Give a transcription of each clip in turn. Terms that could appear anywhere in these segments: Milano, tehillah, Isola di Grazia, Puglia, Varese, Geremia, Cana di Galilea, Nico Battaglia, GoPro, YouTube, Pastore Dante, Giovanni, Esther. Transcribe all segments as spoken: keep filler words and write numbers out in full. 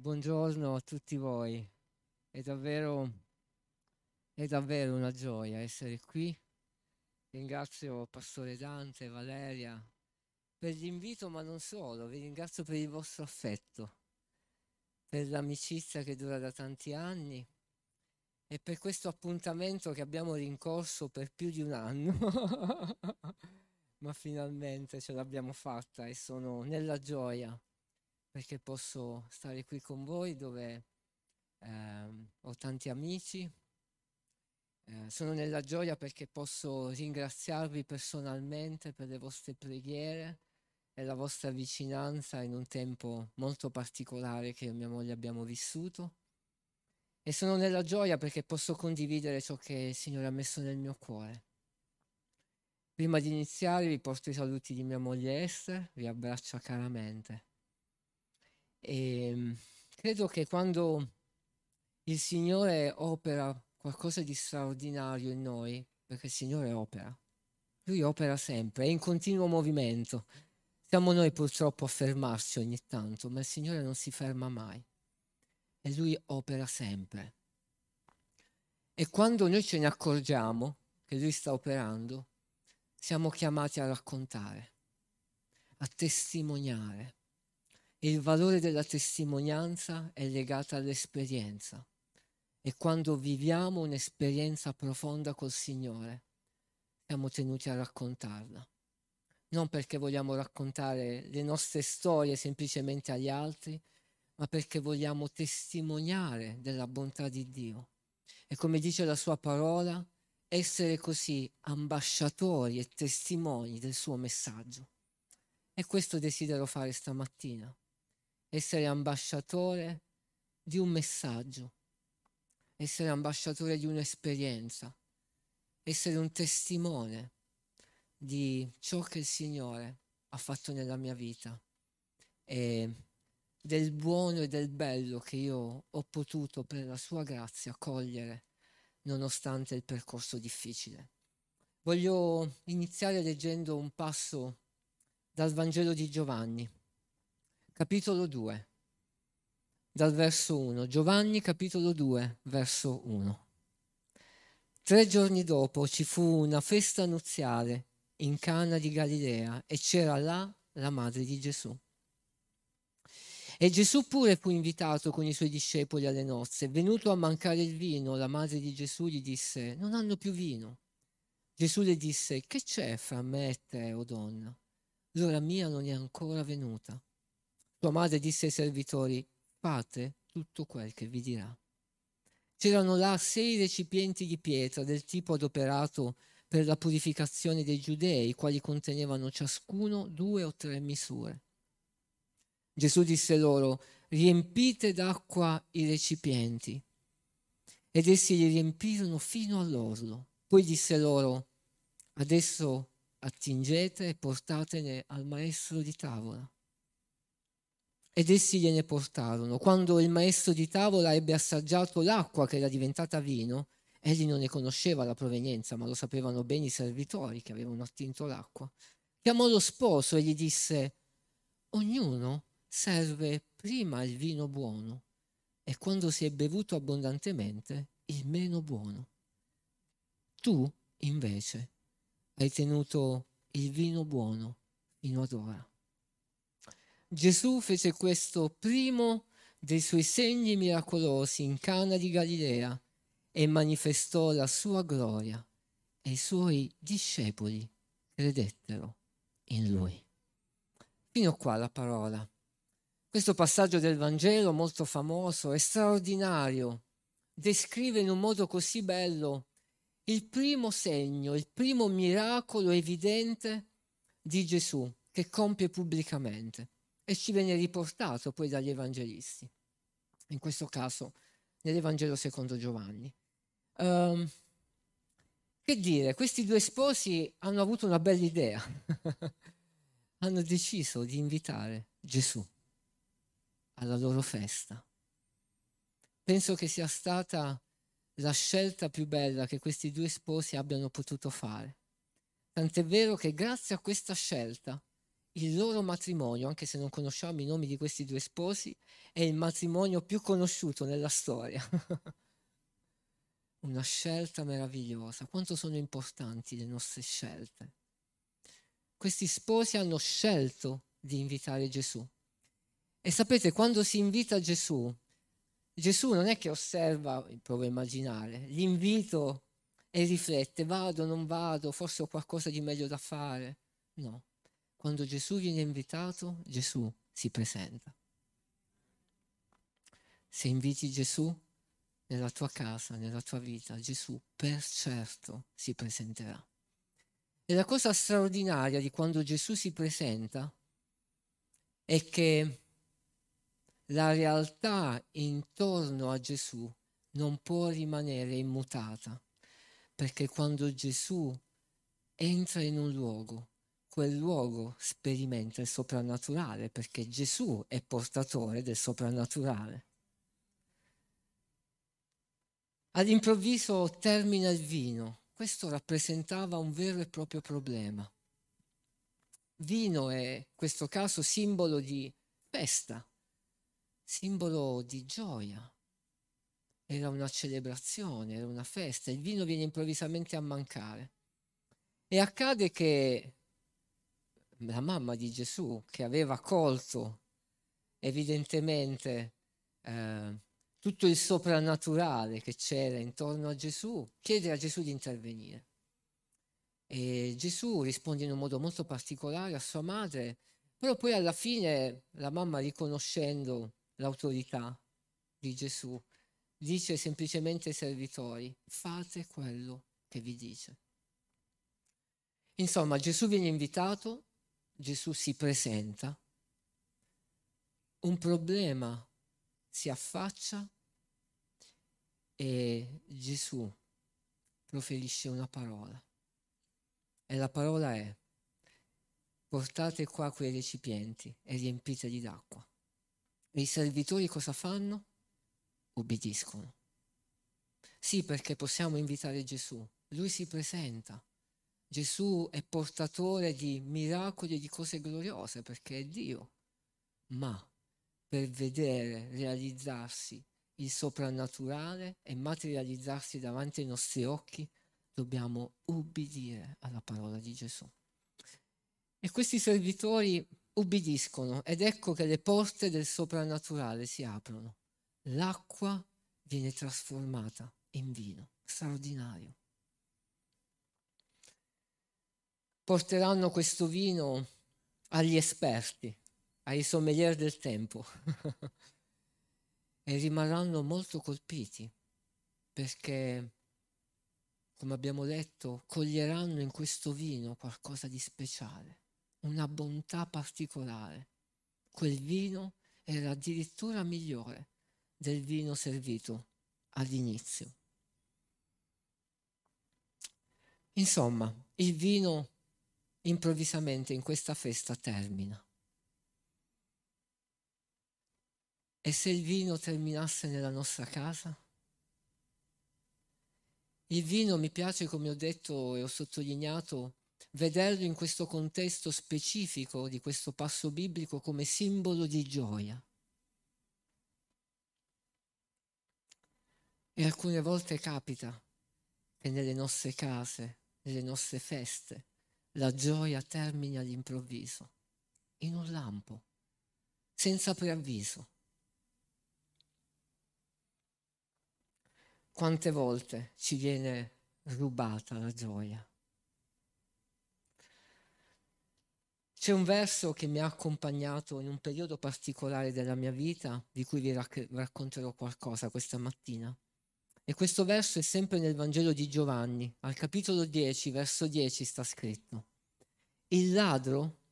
buongiorno a tutti voi. È davvero, è davvero una gioia essere qui. Ringrazio Pastore Dante, Valeria per l'invito, ma non solo, vi ringrazio per il vostro affetto, per l'amicizia che dura da tanti anni e per questo appuntamento che abbiamo rincorso per più di un anno, ma finalmente ce l'abbiamo fatta e sono nella gioia perché posso stare qui con voi dove eh, ho tanti amici. Eh, sono nella gioia perché posso ringraziarvi personalmente per le vostre preghiere e la vostra vicinanza in un tempo molto particolare che io e mia moglie abbiamo vissuto. E sono nella gioia perché posso condividere ciò che il Signore ha messo nel mio cuore. Prima di iniziare vi porto i saluti di mia moglie Esther, vi abbraccio caramente. E credo che quando il Signore opera qualcosa di straordinario in noi, perché il Signore opera, Lui opera sempre, è in continuo movimento. Siamo noi purtroppo a fermarci ogni tanto, ma il Signore non si ferma mai. E Lui opera sempre. E quando noi ce ne accorgiamo che Lui sta operando, siamo chiamati a raccontare, a testimoniare. Il valore della testimonianza è legato all'esperienza. E quando viviamo un'esperienza profonda col Signore, siamo tenuti a raccontarla. Non perché vogliamo raccontare le nostre storie semplicemente agli altri, ma perché vogliamo testimoniare della bontà di Dio. E come dice la sua parola, essere così ambasciatori e testimoni del suo messaggio. E questo desidero fare stamattina, essere ambasciatore di un messaggio, essere ambasciatore di un'esperienza, essere un testimone di ciò che il Signore ha fatto nella mia vita e del buono e del bello che io ho potuto per la sua grazia cogliere nonostante il percorso difficile. Voglio iniziare leggendo un passo dal Vangelo di Giovanni, capitolo due, dal verso uno. Giovanni, capitolo due, verso uno. Tre giorni dopo ci fu una festa nuziale in Cana di Galilea e c'era là la madre di Gesù. E Gesù pure fu invitato con i suoi discepoli alle nozze. Venuto a mancare il vino, la madre di Gesù gli disse: non hanno più vino. Gesù le disse: che c'è fra me e te, o donna? L'ora mia non è ancora venuta. Sua madre disse ai servitori: fate tutto quel che vi dirà. C'erano là sei recipienti di pietra del tipo adoperato per la purificazione dei giudei, i quali contenevano ciascuno due o tre misure. Gesù disse loro: riempite d'acqua i recipienti. Ed essi li riempirono fino all'orlo. Poi disse loro: adesso attingete e portatene al maestro di tavola. Ed essi gliene portarono. Quando il maestro di tavola ebbe assaggiato l'acqua che era diventata vino, egli non ne conosceva la provenienza, ma lo sapevano bene i servitori che avevano attinto l'acqua. Chiamò lo sposo e gli disse: ognuno serve prima il vino buono, e quando si è bevuto abbondantemente, il meno buono. Tu, invece, hai tenuto il vino buono fino ad ora. Gesù fece questo primo dei suoi segni miracolosi in Cana di Galilea e manifestò la sua gloria, e i suoi discepoli credettero in lui. Fino qua la parola. Questo passaggio del Vangelo, molto famoso e straordinario, descrive in un modo così bello il primo segno, il primo miracolo evidente di Gesù che compie pubblicamente. E ci viene riportato poi dagli evangelisti, in questo caso nell'Evangelo secondo Giovanni. Um, che dire, questi due sposi hanno avuto una bella idea. Hanno deciso di invitare Gesù alla loro festa. Penso che sia stata la scelta più bella che questi due sposi abbiano potuto fare. Tant'è vero che grazie a questa scelta il loro matrimonio, anche se non conosciamo i nomi di questi due sposi, è il matrimonio più conosciuto nella storia. Una scelta meravigliosa. Quanto sono importanti le nostre scelte. Questi sposi hanno scelto di invitare Gesù. E sapete, quando si invita Gesù, Gesù non è che osserva, provo a immaginare, l'invito e riflette, vado, non vado, forse ho qualcosa di meglio da fare. No. Quando Gesù viene invitato, Gesù si presenta. Se inviti Gesù nella tua casa, nella tua vita, Gesù per certo si presenterà. E la cosa straordinaria di quando Gesù si presenta è che la realtà intorno a Gesù non può rimanere immutata, perché quando Gesù entra in un luogo, quel luogo sperimenta il soprannaturale, perché Gesù è portatore del soprannaturale. All'improvviso termina il vino. Questo rappresentava un vero e proprio problema. Vino è, in questo caso, simbolo di festa, simbolo di gioia. Era una celebrazione, era una festa. Il vino viene improvvisamente a mancare. E accade che la mamma di Gesù, che aveva colto evidentemente eh, tutto il soprannaturale che c'era intorno a Gesù, chiede a Gesù di intervenire. E Gesù risponde in un modo molto particolare a sua madre, però poi alla fine la mamma, riconoscendo l'autorità di Gesù, dice semplicemente ai servitori: fate quello che vi dice. Insomma, Gesù viene invitato, Gesù si presenta, un problema si affaccia e Gesù proferisce una parola. E la parola è: portate qua quei recipienti e riempiteli d'acqua. E i servitori cosa fanno? Obbediscono. Sì, perché possiamo invitare Gesù. Lui si presenta. Gesù è portatore di miracoli e di cose gloriose perché è Dio, ma per vedere realizzarsi il soprannaturale e materializzarsi davanti ai nostri occhi dobbiamo ubbidire alla parola di Gesù. E questi servitori ubbidiscono ed ecco che le porte del soprannaturale si aprono. L'acqua viene trasformata in vino. Straordinario. Porteranno questo vino agli esperti, ai sommelier del tempo e rimarranno molto colpiti perché, come abbiamo detto, coglieranno in questo vino qualcosa di speciale, una bontà particolare. Quel vino era addirittura migliore del vino servito all'inizio. Insomma, il vino improvvisamente in questa festa termina. E se il vino terminasse nella nostra casa? Il vino, mi piace, come ho detto e ho sottolineato, vederlo in questo contesto specifico di questo passo biblico come simbolo di gioia. E alcune volte capita che nelle nostre case, nelle nostre feste, la gioia termina all'improvviso, in un lampo, senza preavviso. Quante volte ci viene rubata la gioia? C'è un verso che mi ha accompagnato in un periodo particolare della mia vita, di cui vi rac- racconterò qualcosa questa mattina. E questo verso è sempre nel Vangelo di Giovanni, al capitolo dieci, verso dieci sta scritto: il ladro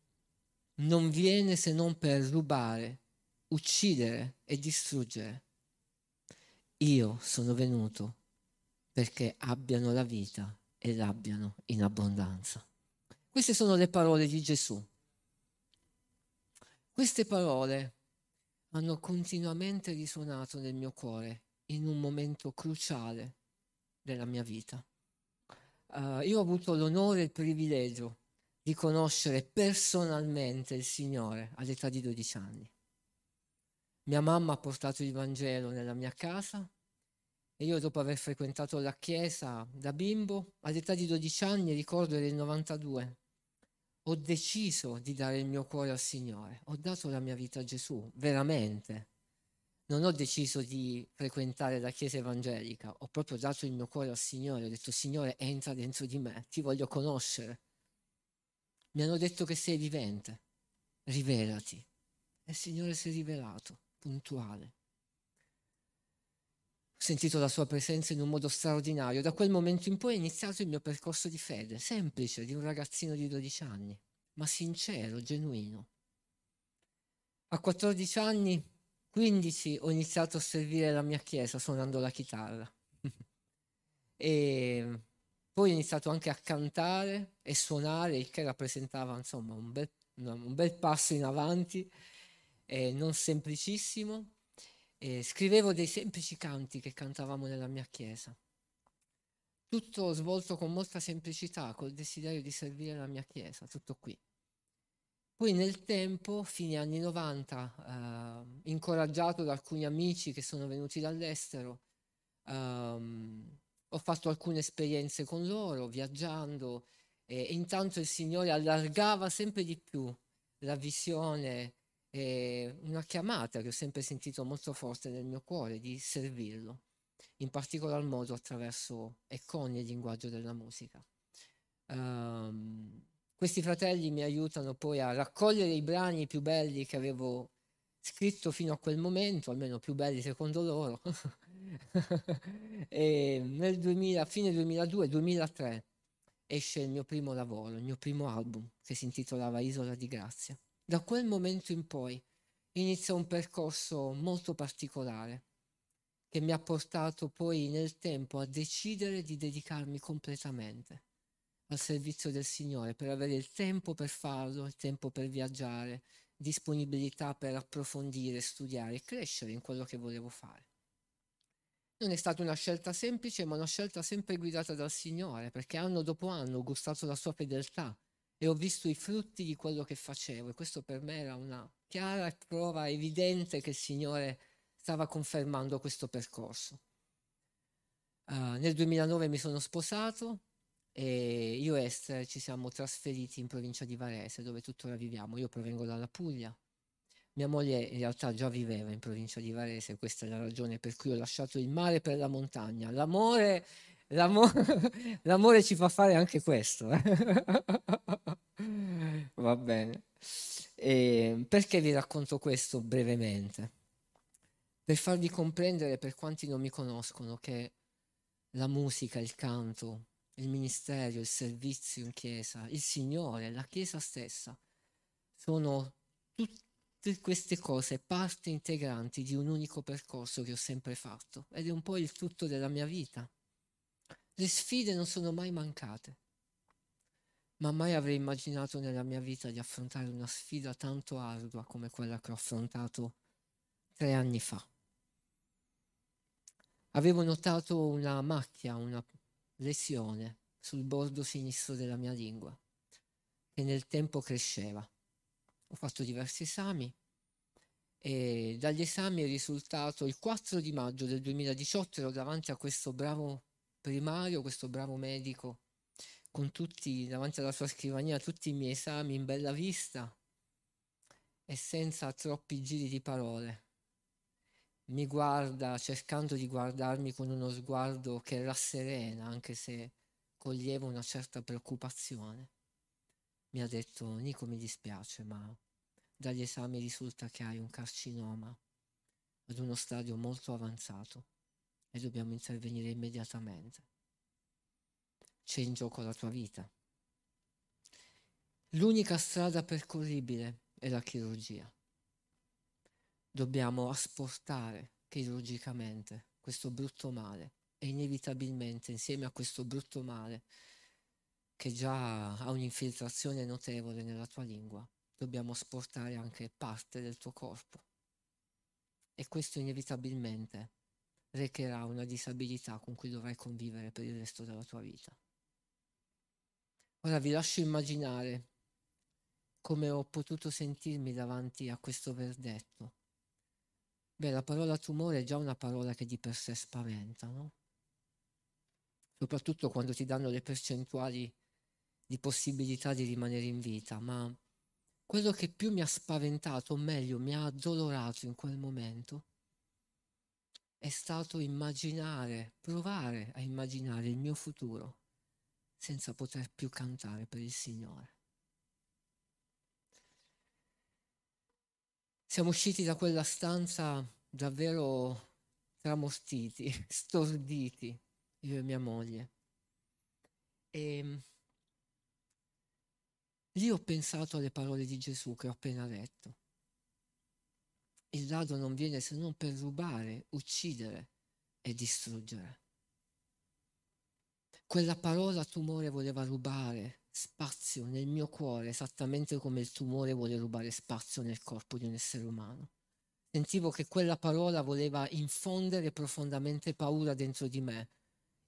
non viene se non per rubare, uccidere e distruggere. Io sono venuto perché abbiano la vita e l'abbiano in abbondanza. Queste sono le parole di Gesù. Queste parole hanno continuamente risuonato nel mio cuore in un momento cruciale della mia vita. Uh, io ho avuto l'onore e il privilegio di conoscere personalmente il Signore all'età di dodici anni. Mia mamma ha portato il Vangelo nella mia casa e io, dopo aver frequentato la chiesa da bimbo, all'età di dodici anni, ricordo era il novantadue, ho deciso di dare il mio cuore al Signore, ho dato la mia vita a Gesù, veramente. Non ho deciso di frequentare la chiesa evangelica, ho proprio dato il mio cuore al Signore, ho detto: Signore, entra dentro di me, ti voglio conoscere. Mi hanno detto che sei vivente, rivelati. E il Signore si è rivelato, puntuale. Ho sentito la sua presenza in un modo straordinario. Da quel momento in poi è iniziato il mio percorso di fede, semplice, di un ragazzino di dodici anni, ma sincero, genuino. A quattordici anni, quindici, ho iniziato a servire la mia chiesa suonando la chitarra. E poi ho iniziato anche a cantare e suonare, il che rappresentava, insomma, un bel, un bel passo in avanti, eh, non semplicissimo. E scrivevo dei semplici canti che cantavamo nella mia chiesa. Tutto svolto con molta semplicità, col desiderio di servire la mia chiesa, tutto qui. Poi nel tempo, fine anni novanta, eh, incoraggiato da alcuni amici che sono venuti dall'estero, ehm, ho fatto alcune esperienze con loro, viaggiando, e, e intanto il Signore allargava sempre di più la visione. È una chiamata che ho sempre sentito molto forte nel mio cuore di servirlo, in particolar modo attraverso e con il linguaggio della musica. Um, questi fratelli mi aiutano poi a raccogliere i brani più belli che avevo scritto fino a quel momento, almeno più belli secondo loro. E nel duemila, fine duemiladue duemilatré esce il mio primo lavoro, il mio primo album, che si intitolava Isola di Grazia. Da quel momento in poi inizia un percorso molto particolare che mi ha portato poi nel tempo a decidere di dedicarmi completamente al servizio del Signore, per avere il tempo per farlo, il tempo per viaggiare, disponibilità per approfondire, studiare e crescere in quello che volevo fare. Non è stata una scelta semplice, ma una scelta sempre guidata dal Signore, perché anno dopo anno ho gustato la sua fedeltà e ho visto i frutti di quello che facevo, e questo per me era una chiara prova evidente che il Signore stava confermando questo percorso. Uh, nel duemilanove mi sono sposato e io e Esther ci siamo trasferiti in provincia di Varese, dove tuttora viviamo. Io provengo dalla Puglia, mia moglie in realtà già viveva in provincia di Varese, questa è la ragione per cui ho lasciato il mare per la montagna. L'amore... L'amore, l'amore ci fa fare anche questo. Va bene. E perché vi racconto questo brevemente? Per farvi comprendere, per quanti non mi conoscono, che la musica, il canto, il ministero, il servizio in chiesa, il Signore, la chiesa stessa, sono tutte queste cose parti integranti di un unico percorso che ho sempre fatto, ed è un po' il tutto della mia vita. Le sfide non sono mai mancate, ma mai avrei immaginato nella mia vita di affrontare una sfida tanto ardua come quella che ho affrontato tre anni fa. Avevo notato una macchia, una lesione sul bordo sinistro della mia lingua, che nel tempo cresceva. Ho fatto diversi esami e dagli esami è risultato il quattro di maggio del duemiladiciotto, ero davanti a questo bravo primario, questo bravo medico, con tutti davanti alla sua scrivania tutti i miei esami in bella vista, e senza troppi giri di parole mi guarda, cercando di guardarmi con uno sguardo che rasserena, anche se coglieva una certa preoccupazione. Mi ha detto: Nico, mi dispiace, ma dagli esami risulta che hai un carcinoma ad uno stadio molto avanzato e dobbiamo intervenire immediatamente. C'è in gioco la tua vita. L'unica strada percorribile è la chirurgia. Dobbiamo asportare chirurgicamente questo brutto male, e inevitabilmente insieme a questo brutto male, che già ha un'infiltrazione notevole nella tua lingua, dobbiamo asportare anche parte del tuo corpo, e questo inevitabilmente recherà una disabilità con cui dovrai convivere per il resto della tua vita. Ora vi lascio immaginare come ho potuto sentirmi davanti a questo verdetto? Beh, la parola tumore è già una parola che di per sé spaventa, no? Soprattutto quando ti danno le percentuali di possibilità di rimanere in vita, ma quello che più mi ha spaventato, o meglio, mi ha addolorato in quel momento, è stato immaginare, provare a immaginare il mio futuro senza poter più cantare per il Signore. Siamo usciti da quella stanza davvero tramostiti, storditi, io e mia moglie. E lì ho pensato alle parole di Gesù che ho appena letto. Il ladro non viene se non per rubare, uccidere e distruggere. Quella parola tumore voleva rubare spazio nel mio cuore, esattamente come il tumore vuole rubare spazio nel corpo di un essere umano. Sentivo che quella parola voleva infondere profondamente paura dentro di me,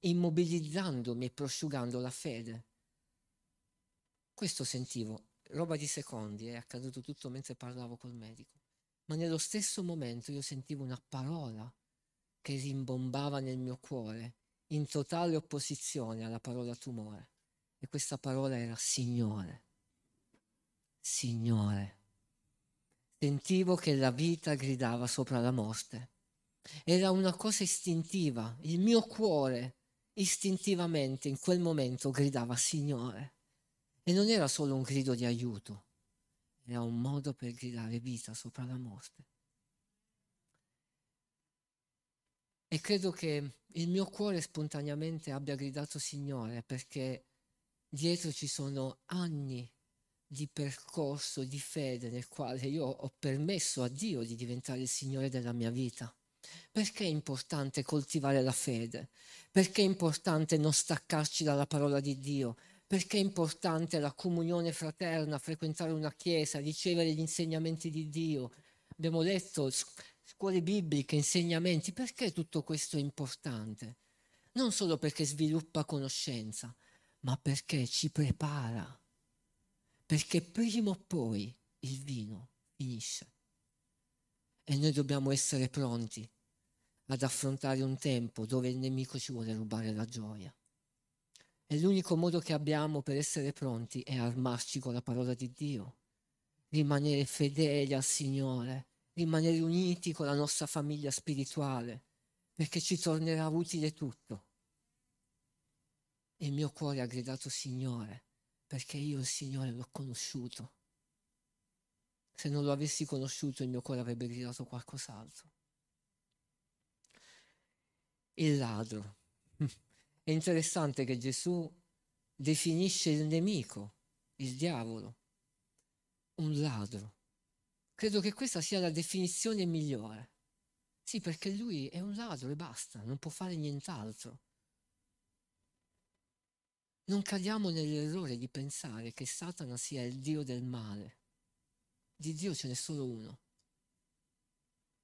immobilizzandomi e prosciugando la fede. Questo sentivo, roba di secondi, è accaduto tutto mentre parlavo col medico. Ma nello stesso momento io sentivo una parola che rimbombava nel mio cuore, in totale opposizione alla parola tumore. E questa parola era Signore, Signore. Sentivo che la vita gridava sopra la morte. Era una cosa istintiva, il mio cuore istintivamente in quel momento gridava Signore. E non era solo un grido di aiuto, era un modo per gridare vita sopra la morte. E credo che il mio cuore spontaneamente abbia gridato Signore, perché dietro ci sono anni di percorso, di fede nel quale io ho permesso a Dio di diventare il Signore della mia vita. Perché è importante coltivare la fede? Perché è importante non staccarci dalla parola di Dio? Perché è importante la comunione fraterna, frequentare una chiesa, ricevere gli insegnamenti di Dio? Abbiamo letto scuole bibliche, insegnamenti. Perché tutto questo è importante? Non solo perché sviluppa conoscenza, ma perché ci prepara, perché prima o poi il vino finisce e noi dobbiamo essere pronti ad affrontare un tempo dove il nemico ci vuole rubare la gioia. E l'unico modo che abbiamo per essere pronti è armarci con la parola di Dio, rimanere fedeli al Signore, rimanere uniti con la nostra famiglia spirituale, perché ci tornerà utile tutto. Il mio cuore ha gridato Signore, perché io il Signore l'ho conosciuto. Se non lo avessi conosciuto, il mio cuore avrebbe gridato qualcos'altro. Il ladro. È interessante che Gesù definisce il nemico, il diavolo, un ladro. Credo che questa sia la definizione migliore. Sì, perché lui è un ladro e basta, non può fare nient'altro. Non cadiamo nell'errore di pensare che Satana sia il dio del male. Di Dio ce n'è solo uno.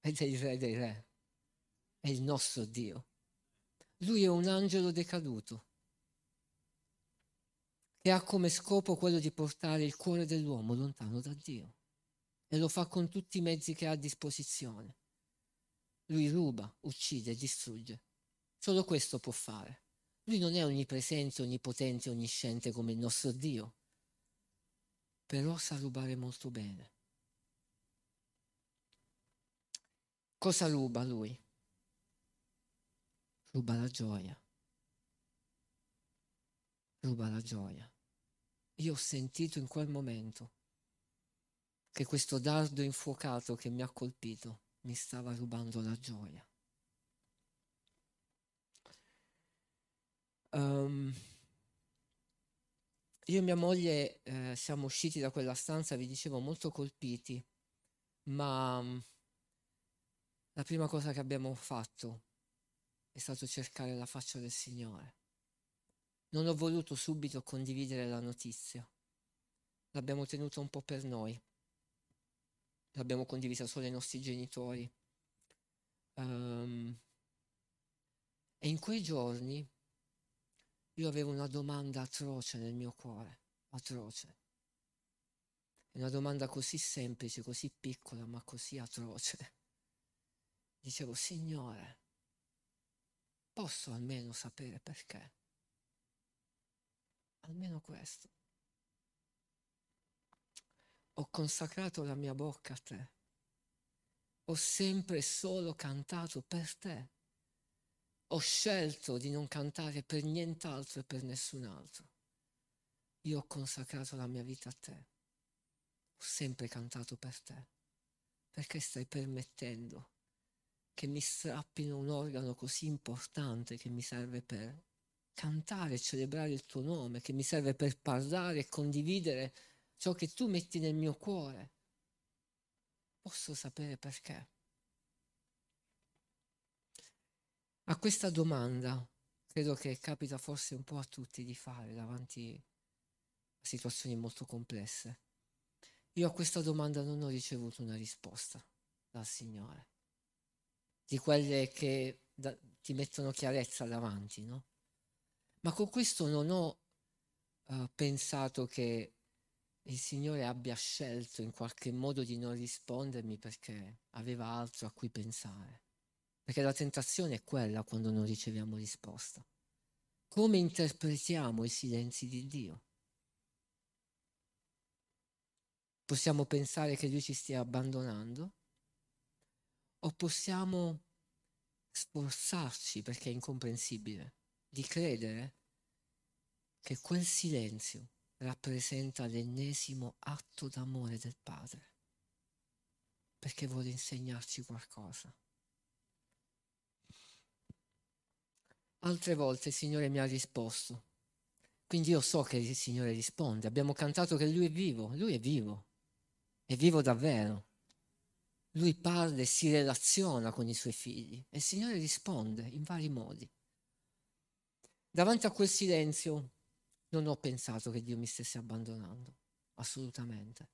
Ed è il re dei re. È il nostro Dio. Lui è un angelo decaduto che ha come scopo quello di portare il cuore dell'uomo lontano da Dio. E lo fa con tutti i mezzi che ha a disposizione. Lui ruba, uccide, distrugge. Solo questo può fare. Lui non è onnipresente, onnipotente, onnisciente come il nostro Dio, però sa rubare molto bene. Cosa ruba lui? Ruba la gioia. Ruba la gioia. Io ho sentito in quel momento che questo dardo infuocato che mi ha colpito mi stava rubando la gioia. Um, io e mia moglie eh, siamo usciti da quella stanza, vi dicevo, molto colpiti, ma um, la prima cosa che abbiamo fatto è stato cercare la faccia del Signore. Non ho voluto subito condividere la notizia, l'abbiamo tenuta un po' per noi, l'abbiamo condivisa solo ai nostri genitori. Um, e in quei giorni io avevo una domanda atroce nel mio cuore, atroce. È una domanda così semplice, così piccola, ma così atroce. Dicevo, Signore, posso almeno sapere perché? Almeno questo. Ho consacrato la mia bocca a te. Ho sempre solo cantato per te. Ho scelto di non cantare per nient'altro e per nessun altro. Io ho consacrato la mia vita a te. Ho sempre cantato per te. Perché stai permettendo che mi strappino un organo così importante che mi serve per cantare e celebrare il tuo nome, che mi serve per parlare e condividere ciò che tu metti nel mio cuore? Posso sapere perché? A questa domanda credo che capita forse un po' a tutti di fare davanti a situazioni molto complesse. Io a questa domanda non ho ricevuto una risposta dal Signore, di quelle che da, ti mettono chiarezza davanti, no? Ma con questo non ho uh, pensato che il Signore abbia scelto in qualche modo di non rispondermi perché aveva altro a cui pensare. Perché la tentazione è quella quando non riceviamo risposta. Come interpretiamo i silenzi di Dio? Possiamo pensare che Lui ci stia abbandonando? O possiamo sforzarci, perché è incomprensibile, di credere che quel silenzio rappresenta l'ennesimo atto d'amore del Padre, perché vuole insegnarci qualcosa. Altre volte il Signore mi ha risposto, quindi io so che il Signore risponde. Abbiamo cantato che Lui è vivo, Lui è vivo, è vivo davvero. Lui parla e si relaziona con i Suoi figli e il Signore risponde in vari modi. Davanti a quel silenzio non ho pensato che Dio mi stesse abbandonando, assolutamente.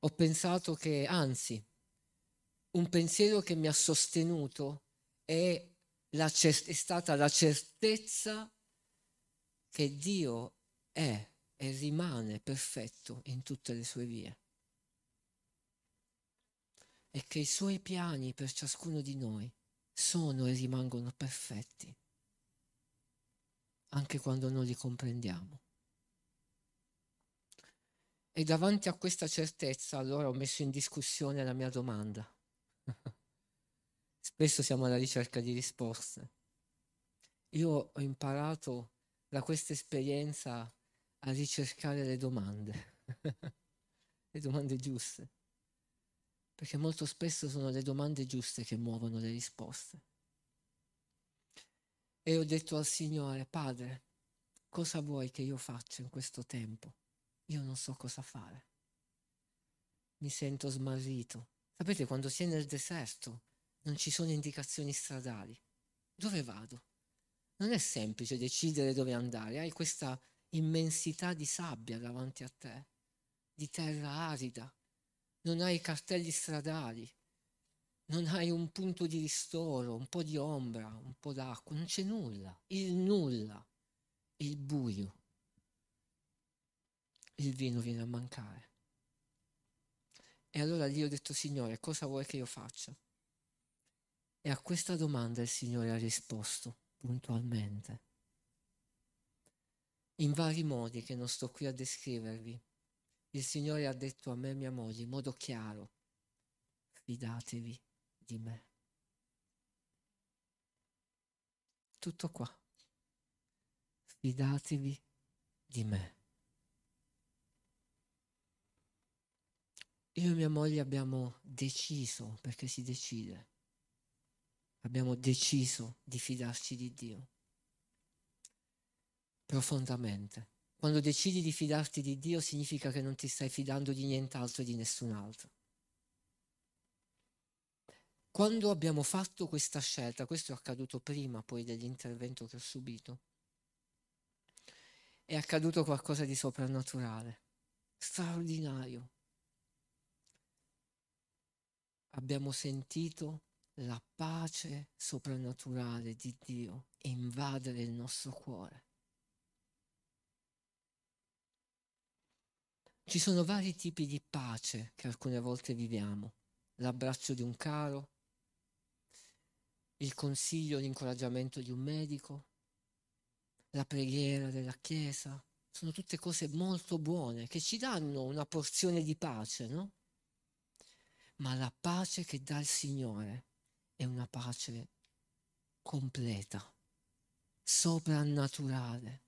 Ho pensato che, anzi, un pensiero che mi ha sostenuto è, la è stata la certezza che Dio è e rimane perfetto in tutte le sue vie. E che i Suoi piani per ciascuno di noi sono e rimangono perfetti, anche quando non li comprendiamo. E davanti a questa certezza, allora, ho messo in discussione la mia domanda. Spesso siamo alla ricerca di risposte. Io ho imparato da questa esperienza a ricercare le domande, le domande giuste. Perché molto spesso sono le domande giuste che muovono le risposte. E ho detto al Signore, Padre, cosa vuoi che io faccia in questo tempo? Io non so cosa fare. Mi sento smarrito. Sapete, quando si è nel deserto non ci sono indicazioni stradali. Dove vado? Non è semplice decidere dove andare. Hai questa immensità di sabbia davanti a te, di terra arida. Non hai cartelli stradali, non hai un punto di ristoro, un po' di ombra, un po' d'acqua, non c'è nulla, il nulla, il buio. Il vino viene a mancare. E allora lì ho detto, Signore, cosa vuoi che io faccia? E a questa domanda il Signore ha risposto puntualmente, in vari modi che non sto qui a descrivervi. Il Signore ha detto a me e mia moglie in modo chiaro, fidatevi di me. Tutto qua. Fidatevi di me. Io e mia moglie abbiamo deciso, perché si decide, abbiamo deciso di fidarci di Dio. Profondamente. Quando decidi di fidarti di Dio significa che non ti stai fidando di nient'altro e di nessun altro. Quando abbiamo fatto questa scelta, questo è accaduto prima poi dell'intervento che ho subito, è accaduto qualcosa di soprannaturale, straordinario. Abbiamo sentito la pace soprannaturale di Dio invadere il nostro cuore. Ci sono vari tipi di pace che alcune volte viviamo. L'abbraccio di un caro, il consiglio, l'incoraggiamento di un medico, la preghiera della Chiesa. Sono tutte cose molto buone che ci danno una porzione di pace, no? Ma la pace che dà il Signore è una pace completa, soprannaturale.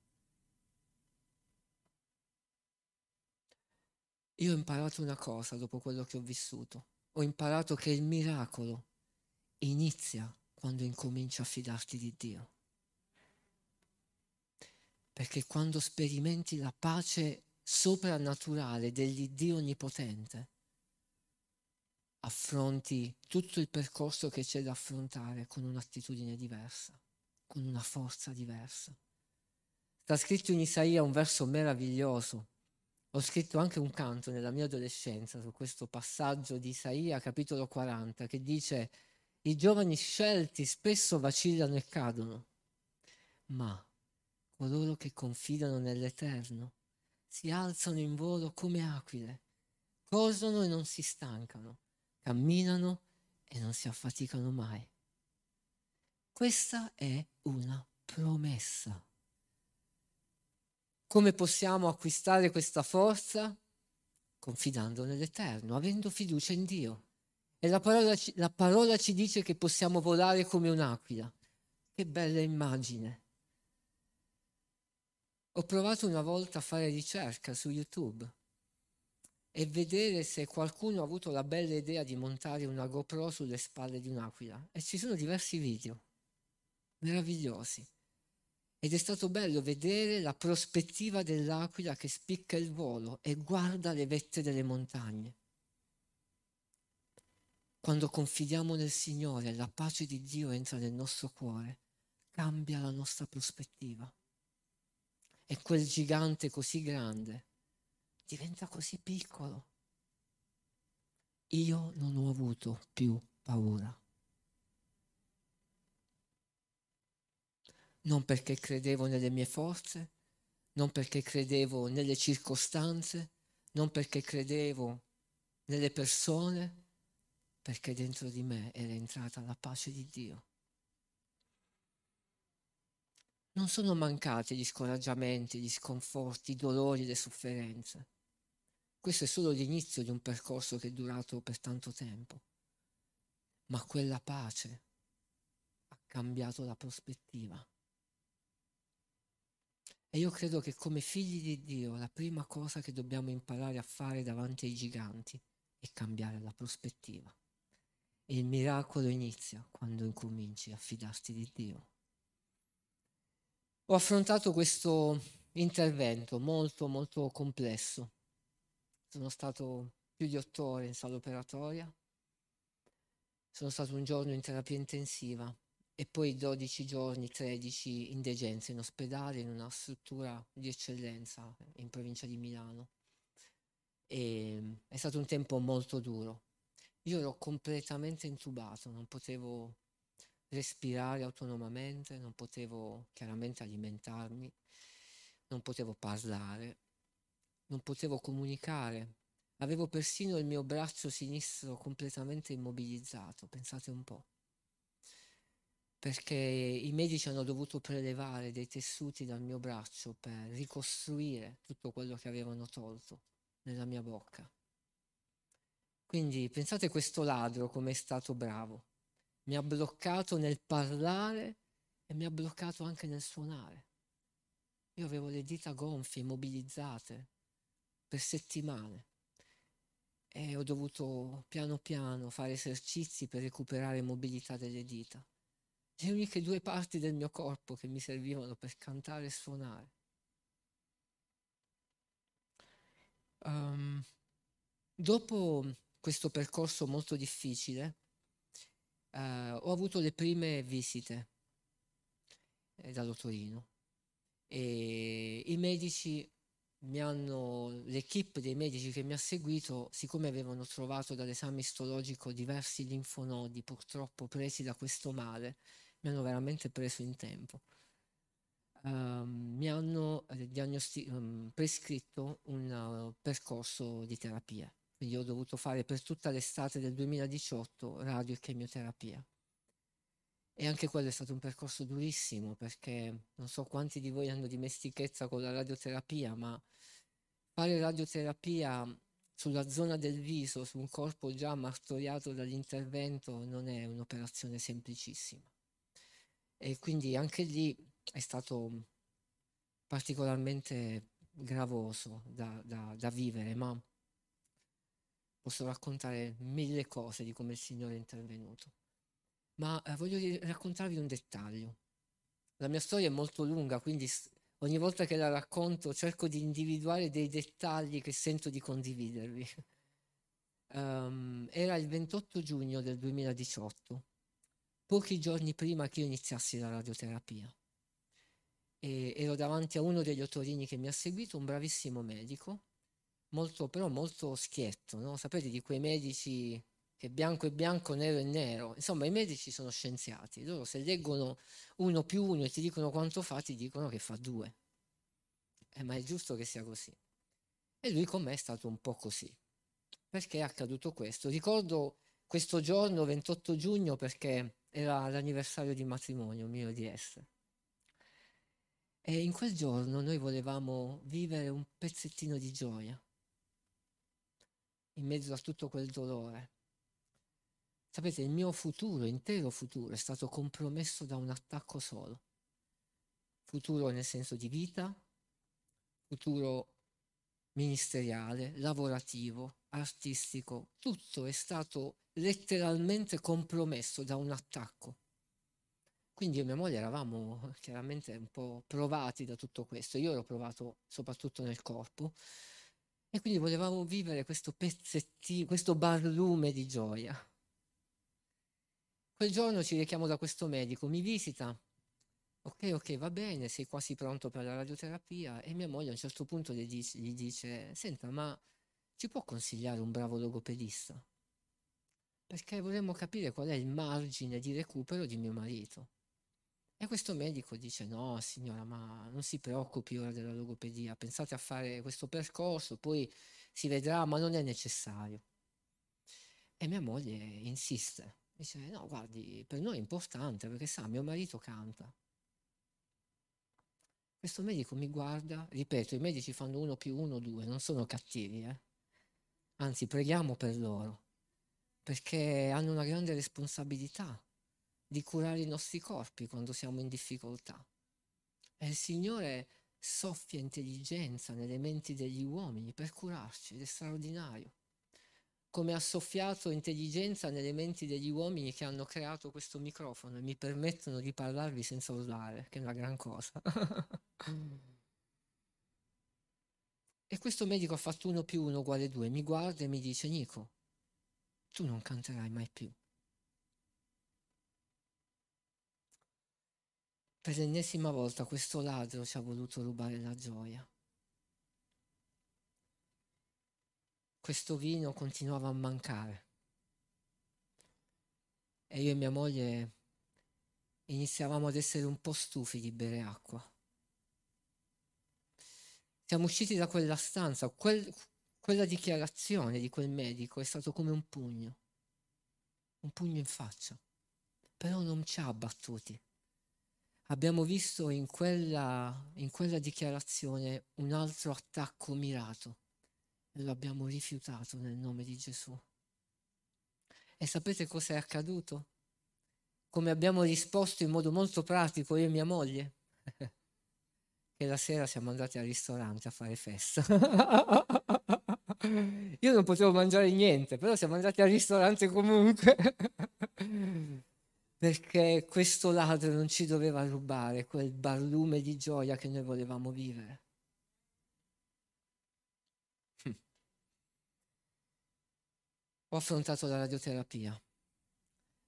Io ho imparato una cosa dopo quello che ho vissuto. Ho imparato che il miracolo inizia quando incominci a fidarti di Dio. Perché quando sperimenti la pace soprannaturale dell'Iddio Onnipotente, affronti tutto il percorso che c'è da affrontare con un'attitudine diversa, con una forza diversa. Sta scritto in Isaia un verso meraviglioso. Ho scritto anche un canto nella mia adolescenza su questo passaggio di Isaia, capitolo quaranta, che dice: «I giovani scelti spesso vacillano e cadono, ma coloro che confidano nell'Eterno si alzano in volo come aquile, corrono e non si stancano, camminano e non si affaticano mai». Questa è una promessa. Come possiamo acquistare questa forza? Confidando nell'Eterno, avendo fiducia in Dio. E la parola, la parola ci dice che possiamo volare come un'aquila. Che bella immagine! Ho provato una volta a fare ricerca su YouTube e vedere se qualcuno ha avuto la bella idea di montare una GoPro sulle spalle di un'aquila. E ci sono diversi video meravigliosi. Ed è stato bello vedere la prospettiva dell'aquila che spicca il volo e guarda le vette delle montagne. Quando confidiamo nel Signore, la pace di Dio entra nel nostro cuore, cambia la nostra prospettiva. E quel gigante così grande diventa così piccolo. Io non ho avuto più paura. Non perché credevo nelle mie forze, non perché credevo nelle circostanze, non perché credevo nelle persone, perché dentro di me era entrata la pace di Dio. Non sono mancati gli scoraggiamenti, gli sconforti, i dolori, le sofferenze. Questo è solo l'inizio di un percorso che è durato per tanto tempo. Ma quella pace ha cambiato la prospettiva. E io credo che come figli di Dio la prima cosa che dobbiamo imparare a fare davanti ai giganti è cambiare la prospettiva. E il miracolo inizia quando incominci a fidarti di Dio. Ho affrontato questo intervento molto molto complesso. Sono stato più di otto ore in sala operatoria, sono stato un giorno in terapia intensiva e poi dodici giorni, tredici in degenza in ospedale, in una struttura di eccellenza in provincia di Milano. E è stato un tempo molto duro. Io ero completamente intubato, non potevo respirare autonomamente, non potevo chiaramente alimentarmi, non potevo parlare, non potevo comunicare. Avevo persino il mio braccio sinistro completamente immobilizzato, pensate un po', perché i medici hanno dovuto prelevare dei tessuti dal mio braccio per ricostruire tutto quello che avevano tolto nella mia bocca. Quindi pensate questo ladro com'è stato bravo. Mi ha bloccato nel parlare e mi ha bloccato anche nel suonare. Io avevo le dita gonfie, immobilizzate per settimane e ho dovuto piano piano fare esercizi per recuperare mobilità delle dita. Le uniche due parti del mio corpo che mi servivano per cantare e suonare. Um, dopo questo percorso molto difficile, Uh, ho avuto le prime visite eh, dall'otorino e i medici mi hanno, l'equipe dei medici che mi ha seguito, siccome avevano trovato dall'esame istologico diversi linfonodi purtroppo presi da questo male, mi hanno veramente preso in tempo. Um, mi hanno diagnosti- um, prescritto un uh, percorso di terapia, quindi ho dovuto fare per tutta l'estate del duemiladiciotto radio e chemioterapia, e anche quello è stato un percorso durissimo, perché non so quanti di voi hanno dimestichezza con la radioterapia, ma fare radioterapia sulla zona del viso, su un corpo già martoriato dall'intervento, non è un'operazione semplicissima, e quindi anche lì è stato particolarmente gravoso da, da, da vivere, ma posso raccontare mille cose di come il Signore è intervenuto. Ma eh, voglio raccontarvi un dettaglio. La mia storia è molto lunga, quindi ogni volta che la racconto cerco di individuare dei dettagli che sento di condividervi. um, era il ventotto giugno del duemiladiciotto, pochi giorni prima che io iniziassi la radioterapia. E ero davanti a uno degli otorini che mi ha seguito, un bravissimo medico, molto, però molto schietto, no? Sapete, di quei medici che bianco è bianco, nero è nero. Insomma, i medici sono scienziati, loro se leggono uno più uno e ti dicono quanto fa, ti dicono che fa due. Eh, ma è giusto che sia così. E lui con me è stato un po' così. Perché è accaduto questo? Ricordo questo giorno, ventotto giugno, perché era l'anniversario di matrimonio mio e di Esther. E in quel giorno noi volevamo vivere un pezzettino di gioia, in mezzo a tutto quel dolore. Sapete, il mio futuro, intero futuro, è stato compromesso da un attacco solo. Futuro nel senso di vita, futuro ministeriale, lavorativo, artistico, tutto è stato letteralmente compromesso da un attacco. Quindi io e mia moglie eravamo chiaramente un po' provati da tutto questo, io ero provato soprattutto nel corpo, e quindi volevamo vivere questo pezzettino, questo barlume di gioia. Quel giorno ci richiamo da questo medico, mi visita, ok ok va bene, sei quasi pronto per la radioterapia, e mia moglie a un certo punto gli dice, gli dice senta, ma ci può consigliare un bravo logopedista? Perché vorremmo capire qual è il margine di recupero di mio marito. E questo medico dice, no signora, ma non si preoccupi ora della logopedia, pensate a fare questo percorso, poi si vedrà, ma non è necessario. E mia moglie insiste, dice, no guardi, per noi è importante, perché sa, mio marito canta. Questo medico mi guarda, ripeto, i medici fanno uno più uno, due, non sono cattivi, eh? Anzi, preghiamo per loro, perché hanno una grande responsabilità di curare i nostri corpi quando siamo in difficoltà. E il Signore soffia intelligenza nelle menti degli uomini per curarci, ed è straordinario. Come ha soffiato intelligenza nelle menti degli uomini che hanno creato questo microfono e mi permettono di parlarvi senza urlare, che è una gran cosa. E questo medico ha fatto uno più uno uguale due, mi guarda e mi dice, Nico, tu non canterai mai più. Per l'ennesima volta questo ladro ci ha voluto rubare la gioia. Questo vino continuava a mancare. E io e mia moglie iniziavamo ad essere un po' stufi di bere acqua. Siamo usciti da quella stanza, quel... Quella dichiarazione di quel medico è stato come un pugno, un pugno in faccia, però non ci ha abbattuti. Abbiamo visto in quella, in quella dichiarazione un altro attacco mirato e lo abbiamo rifiutato nel nome di Gesù. E sapete cosa è accaduto? Come abbiamo risposto in modo molto pratico io e mia moglie? Che la sera siamo andati al ristorante a fare festa. Io non potevo mangiare niente, però siamo andati al ristorante comunque, perché questo ladro non ci doveva rubare quel barlume di gioia che noi volevamo vivere. Hm. Ho affrontato la radioterapia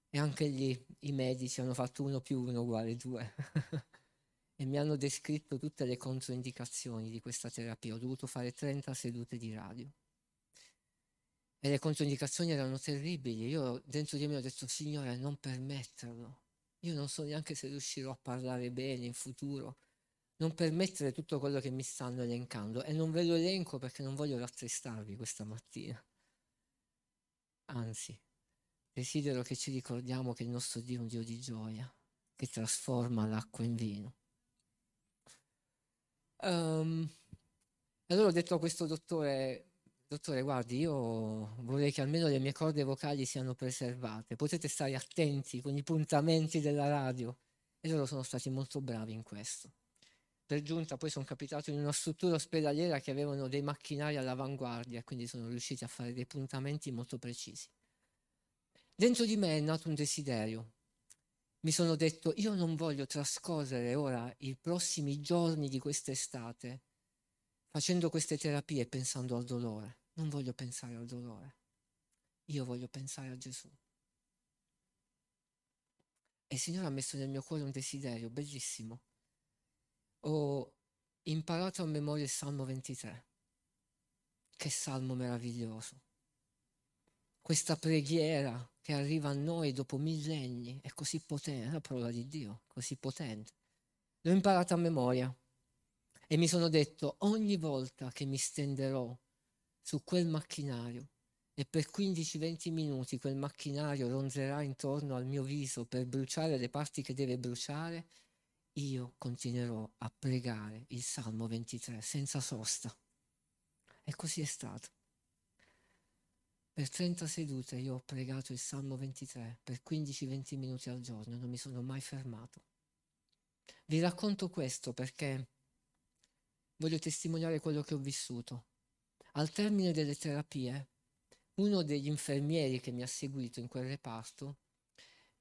e anche lì i medici hanno fatto uno più uno uguale due e mi hanno descritto tutte le controindicazioni di questa terapia. Ho dovuto fare trenta sedute di radio. E le controindicazioni erano terribili. Io dentro di me ho detto, Signore, non permetterlo. Io non so neanche se riuscirò a parlare bene in futuro. non permettere tutto quello che mi stanno elencando, e non ve lo elenco perché non voglio rattristarvi questa mattina. Anzi, desidero che ci ricordiamo che il nostro Dio è un Dio di gioia, che trasforma l'acqua in vino. Um, allora ho detto a questo dottore, dottore, guardi, io vorrei che almeno le mie corde vocali siano preservate, potete stare attenti con i puntamenti della radio. E loro sono stati molto bravi in questo. Per giunta poi sono capitato in una struttura ospedaliera che avevano dei macchinari all'avanguardia, quindi sono riusciti a fare dei puntamenti molto precisi. Dentro di me è nato un desiderio. Mi sono detto, io non voglio trascorrere ora i prossimi giorni di quest'estate facendo queste terapie e pensando al dolore. Non voglio pensare al dolore. Io voglio pensare a Gesù. E il Signore ha messo nel mio cuore un desiderio bellissimo. Ho imparato a memoria il Salmo ventitré. Che salmo meraviglioso. Questa preghiera che arriva a noi dopo millenni è così potente, è la parola di Dio, così potente. L'ho imparata a memoria e mi sono detto, ogni volta che mi stenderò su quel macchinario e per quindici venti minuti quel macchinario ronzerà intorno al mio viso per bruciare le parti che deve bruciare, io continuerò a pregare il Salmo ventitré senza sosta. E così è stato. Per trenta sedute io ho pregato il Salmo ventitré per quindici venti minuti al giorno, non mi sono mai fermato. Vi racconto questo perché voglio testimoniare quello che ho vissuto. Al termine delle terapie, uno degli infermieri che mi ha seguito in quel reparto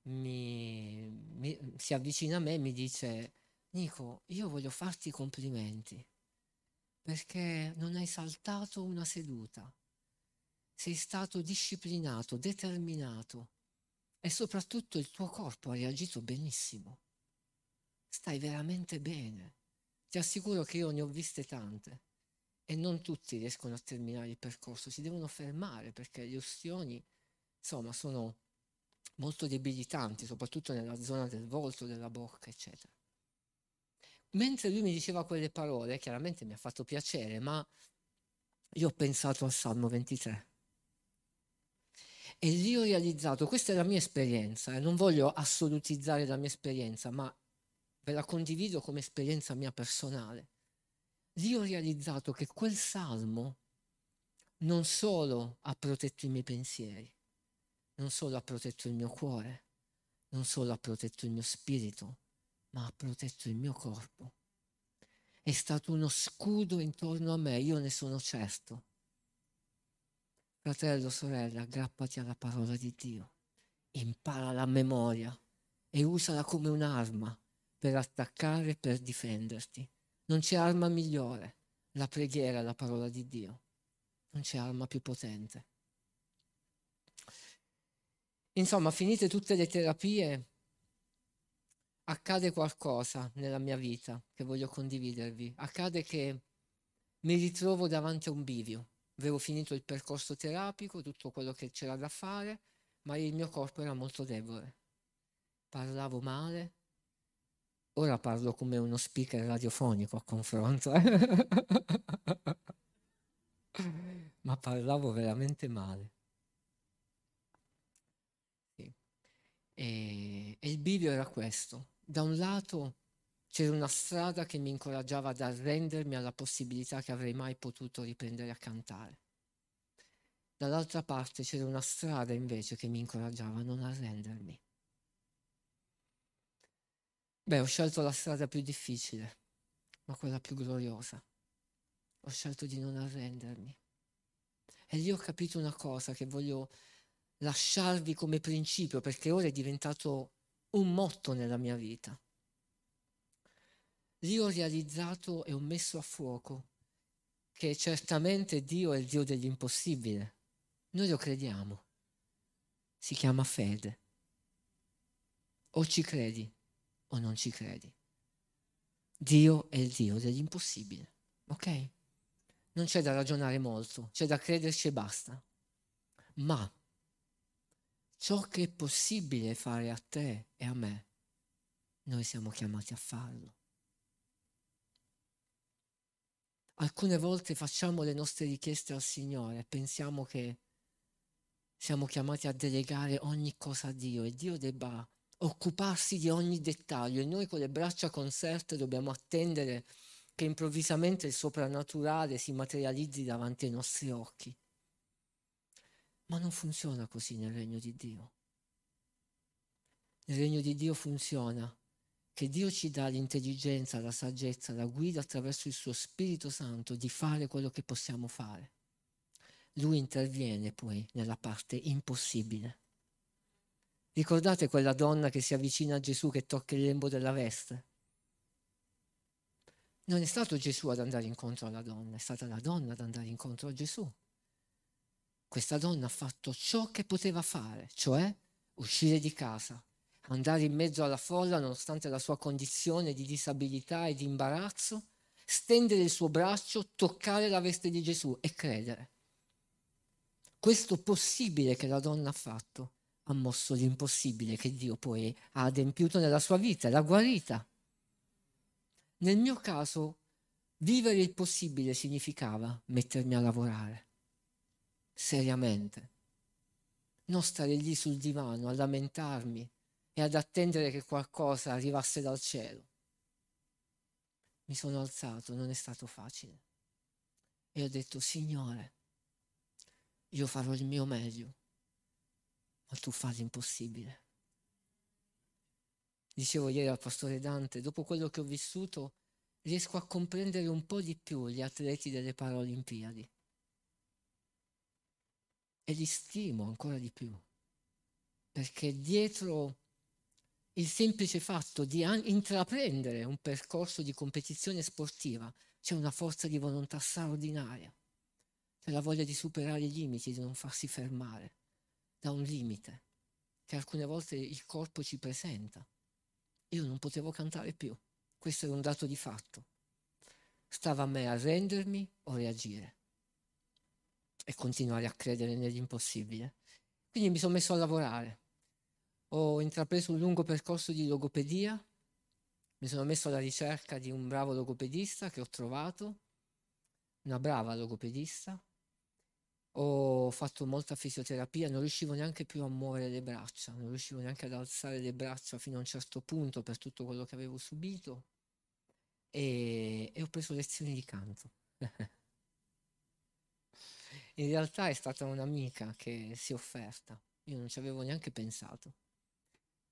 Mi, mi, si avvicina a me e mi dice, Nico, io voglio farti i complimenti perché non hai saltato una seduta, sei stato disciplinato, determinato e soprattutto il tuo corpo ha reagito benissimo, stai veramente bene. Ti assicuro che io ne ho viste tante e non tutti riescono a terminare il percorso, si devono fermare perché gli ustioni, insomma, sono molto debilitanti, soprattutto nella zona del volto, della bocca, eccetera. Mentre lui mi diceva quelle parole, chiaramente mi ha fatto piacere, ma io ho pensato al Salmo ventitré. E lì ho realizzato, questa è la mia esperienza, e non voglio assolutizzare la mia esperienza, ma ve la condivido come esperienza mia personale. Lì ho realizzato che quel Salmo non solo ha protetto i miei pensieri, non solo ha protetto il mio cuore, non solo ha protetto il mio spirito, ma ha protetto il mio corpo. È stato uno scudo intorno a me, io ne sono certo. Fratello, sorella, aggrappati alla parola di Dio, impara la memoria e usala come un'arma per attaccare e per difenderti. Non c'è arma migliore, la preghiera e la parola di Dio. Non c'è arma più potente. Insomma, finite tutte le terapie, accade qualcosa nella mia vita che voglio condividervi. Accade che mi ritrovo davanti a un bivio. Avevo finito il percorso terapico, tutto quello che c'era da fare, ma il mio corpo era molto debole. Parlavo male. Ora parlo come uno speaker radiofonico a confronto. Ma parlavo veramente male. E, e il bivio era questo: da un lato c'era una strada che mi incoraggiava ad arrendermi alla possibilità che avrei mai potuto riprendere a cantare, dall'altra parte c'era una strada invece che mi incoraggiava a non arrendermi. Beh, ho scelto la strada più difficile, ma quella più gloriosa. Ho scelto di non arrendermi e lì ho capito una cosa che voglio lasciarvi come principio, perché ora è diventato un motto nella mia vita. Lì ho realizzato e ho messo a fuoco che certamente Dio è il Dio dell'impossibile. Noi lo crediamo. Si chiama fede. O ci credi o non ci credi. Dio è il Dio dell'impossibile. Ok? Non c'è da ragionare molto, c'è da crederci e basta. Ma ciò che è possibile fare a te e a me, noi siamo chiamati a farlo. Alcune volte facciamo le nostre richieste al Signore, pensiamo che siamo chiamati a delegare ogni cosa a Dio e Dio debba occuparsi di ogni dettaglio e noi con le braccia conserte dobbiamo attendere che improvvisamente il soprannaturale si materializzi davanti ai nostri occhi. Ma non funziona così nel regno di Dio. Nel regno di Dio funziona che Dio ci dà l'intelligenza, la saggezza, la guida attraverso il suo Spirito Santo di fare quello che possiamo fare. Lui interviene poi nella parte impossibile. Ricordate quella donna che si avvicina a Gesù, che tocca il lembo della veste? Non è stato Gesù ad andare incontro alla donna, è stata la donna ad andare incontro a Gesù. Questa donna ha fatto ciò che poteva fare, cioè uscire di casa, andare in mezzo alla folla nonostante la sua condizione di disabilità e di imbarazzo, stendere il suo braccio, toccare la veste di Gesù e credere. Questo possibile che la donna ha fatto ha mosso l'impossibile che Dio poi ha adempiuto nella sua vita, l'ha guarita. Nel mio caso, vivere il possibile significava mettermi a lavorare, seriamente. Non stare lì sul divano a lamentarmi e ad attendere che qualcosa arrivasse dal cielo. Mi sono alzato, non è stato facile. E ho detto, Signore, io farò il mio meglio, ma tu fai l'impossibile. Dicevo ieri al Pastore Dante, dopo quello che ho vissuto, riesco a comprendere un po' di più gli atleti delle Paralimpiadi. E li stimo ancora di più, perché dietro il semplice fatto di intraprendere un percorso di competizione sportiva c'è una forza di volontà straordinaria, c'è la voglia di superare i limiti, di non farsi fermare da un limite che alcune volte il corpo ci presenta. Io non potevo cantare più, questo era un dato di fatto. Stava a me arrendermi o reagire e continuare a credere nell'impossibile. Quindi mi sono messo a lavorare, ho intrapreso un lungo percorso di logopedia, mi sono messo alla ricerca di un bravo logopedista che ho trovato, una brava logopedista, ho fatto molta fisioterapia, non riuscivo neanche più a muovere le braccia, non riuscivo neanche ad alzare le braccia fino a un certo punto per tutto quello che avevo subito e, e ho preso lezioni di canto. In realtà è stata un'amica che si è offerta, io non ci avevo neanche pensato,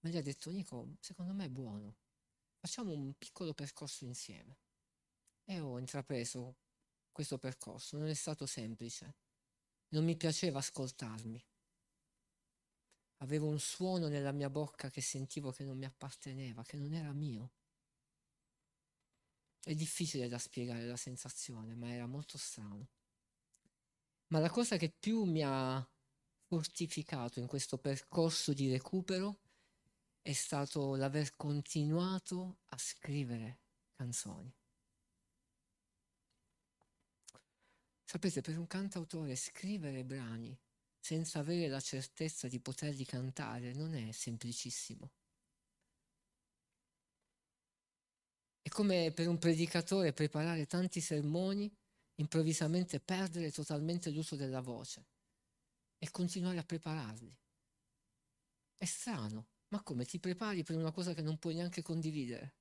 ma gli ha detto, Nico, secondo me è buono, facciamo un piccolo percorso insieme. E ho intrapreso questo percorso, non è stato semplice. Non mi piaceva ascoltarmi. Avevo un suono nella mia bocca che sentivo che non mi apparteneva, che non era mio. È difficile da spiegare la sensazione, ma era molto strano. Ma la cosa che più mi ha fortificato in questo percorso di recupero è stato l'aver continuato a scrivere canzoni. Sapete, per un cantautore scrivere brani senza avere la certezza di poterli cantare non è semplicissimo. È come per un predicatore preparare tanti sermoni, improvvisamente perdere totalmente l'uso della voce e continuare a prepararli. È strano, ma come ti prepari per una cosa che non puoi neanche condividere?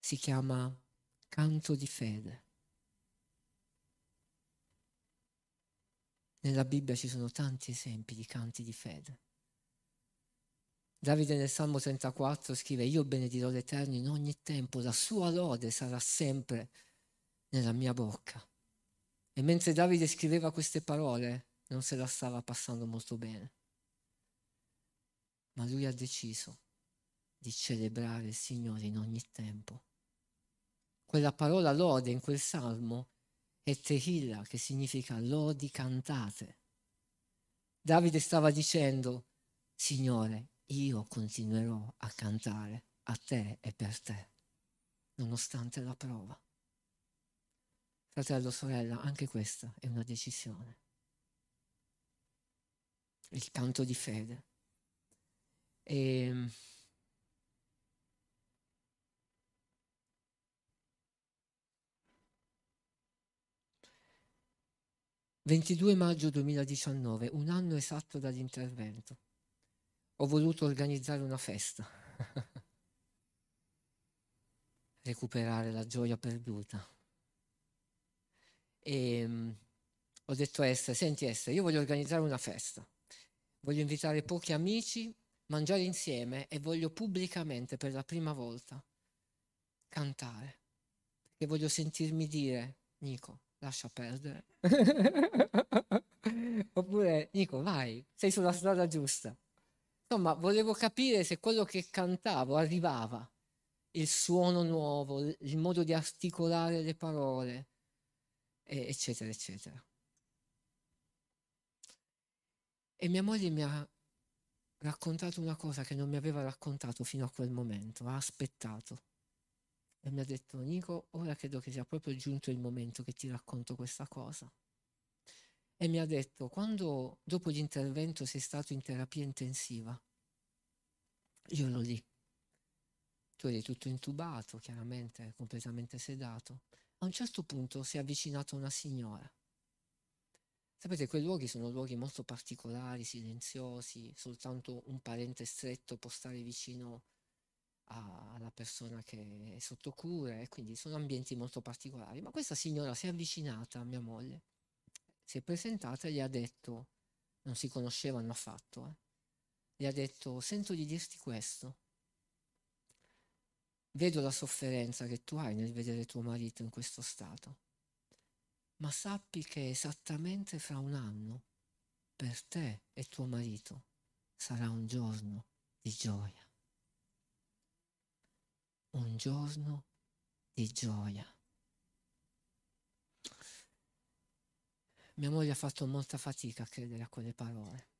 Si chiama canto di fede. Nella Bibbia ci sono tanti esempi di canti di fede. Davide nel Salmo trentaquattro scrive: io benedirò l'Eterno in ogni tempo, la sua lode sarà sempre nella mia bocca. E mentre Davide scriveva queste parole non se la stava passando molto bene, ma lui ha deciso di celebrare il Signore in ogni tempo. Quella parola lode in quel salmo è tehillah, che significa lodi cantate. Davide stava dicendo, Signore, io continuerò a cantare a te e per te, nonostante la prova. Fratello, sorella, anche questa è una decisione. Il canto di fede. E ventidue maggio duemiladiciannove, un anno esatto dall'intervento, ho voluto organizzare una festa, recuperare la gioia perduta. E um, ho detto a Esther, senti Esther, io voglio organizzare una festa, voglio invitare pochi amici, mangiare insieme e voglio pubblicamente per la prima volta cantare, perché voglio sentirmi dire, Nico, lascia perdere, oppure Nico, vai, sei sulla strada giusta. Insomma, volevo capire se quello che cantavo arrivava, il suono nuovo, il modo di articolare le parole, eccetera, eccetera. E mia moglie mi ha raccontato una cosa che non mi aveva raccontato fino a quel momento, ha aspettato e mi ha detto, Nico, ora credo che sia proprio giunto il momento che ti racconto questa cosa. E mi ha detto, quando dopo l'intervento sei stato in terapia intensiva, io ero lì, tu eri tutto intubato, chiaramente completamente sedato, a un certo punto si è avvicinata una signora. Sapete, quei luoghi sono luoghi molto particolari, silenziosi, soltanto un parente stretto può stare vicino a, alla persona che è sotto cura, e quindi sono ambienti molto particolari. Ma questa signora si è avvicinata a mia moglie, si è presentata e gli ha detto, non si conoscevano affatto, eh, gli ha detto, sento di dirti questo, vedo la sofferenza che tu hai nel vedere tuo marito in questo stato. Ma sappi che esattamente fra un anno, per te e tuo marito, sarà un giorno di gioia. Un giorno di gioia. Mia moglie ha fatto molta fatica a credere a quelle parole.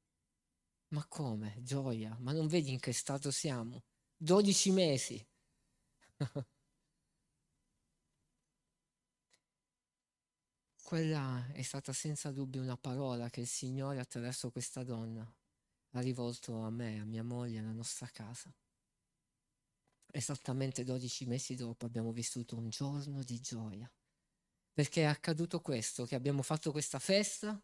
Ma come? Gioia? Ma non vedi in che stato siamo? dodici mesi! Quella è stata senza dubbio una parola che il Signore attraverso questa donna ha rivolto a me, a mia moglie, alla nostra casa. Esattamente dodici mesi dopo abbiamo vissuto un giorno di gioia, perché è accaduto questo, che abbiamo fatto questa festa,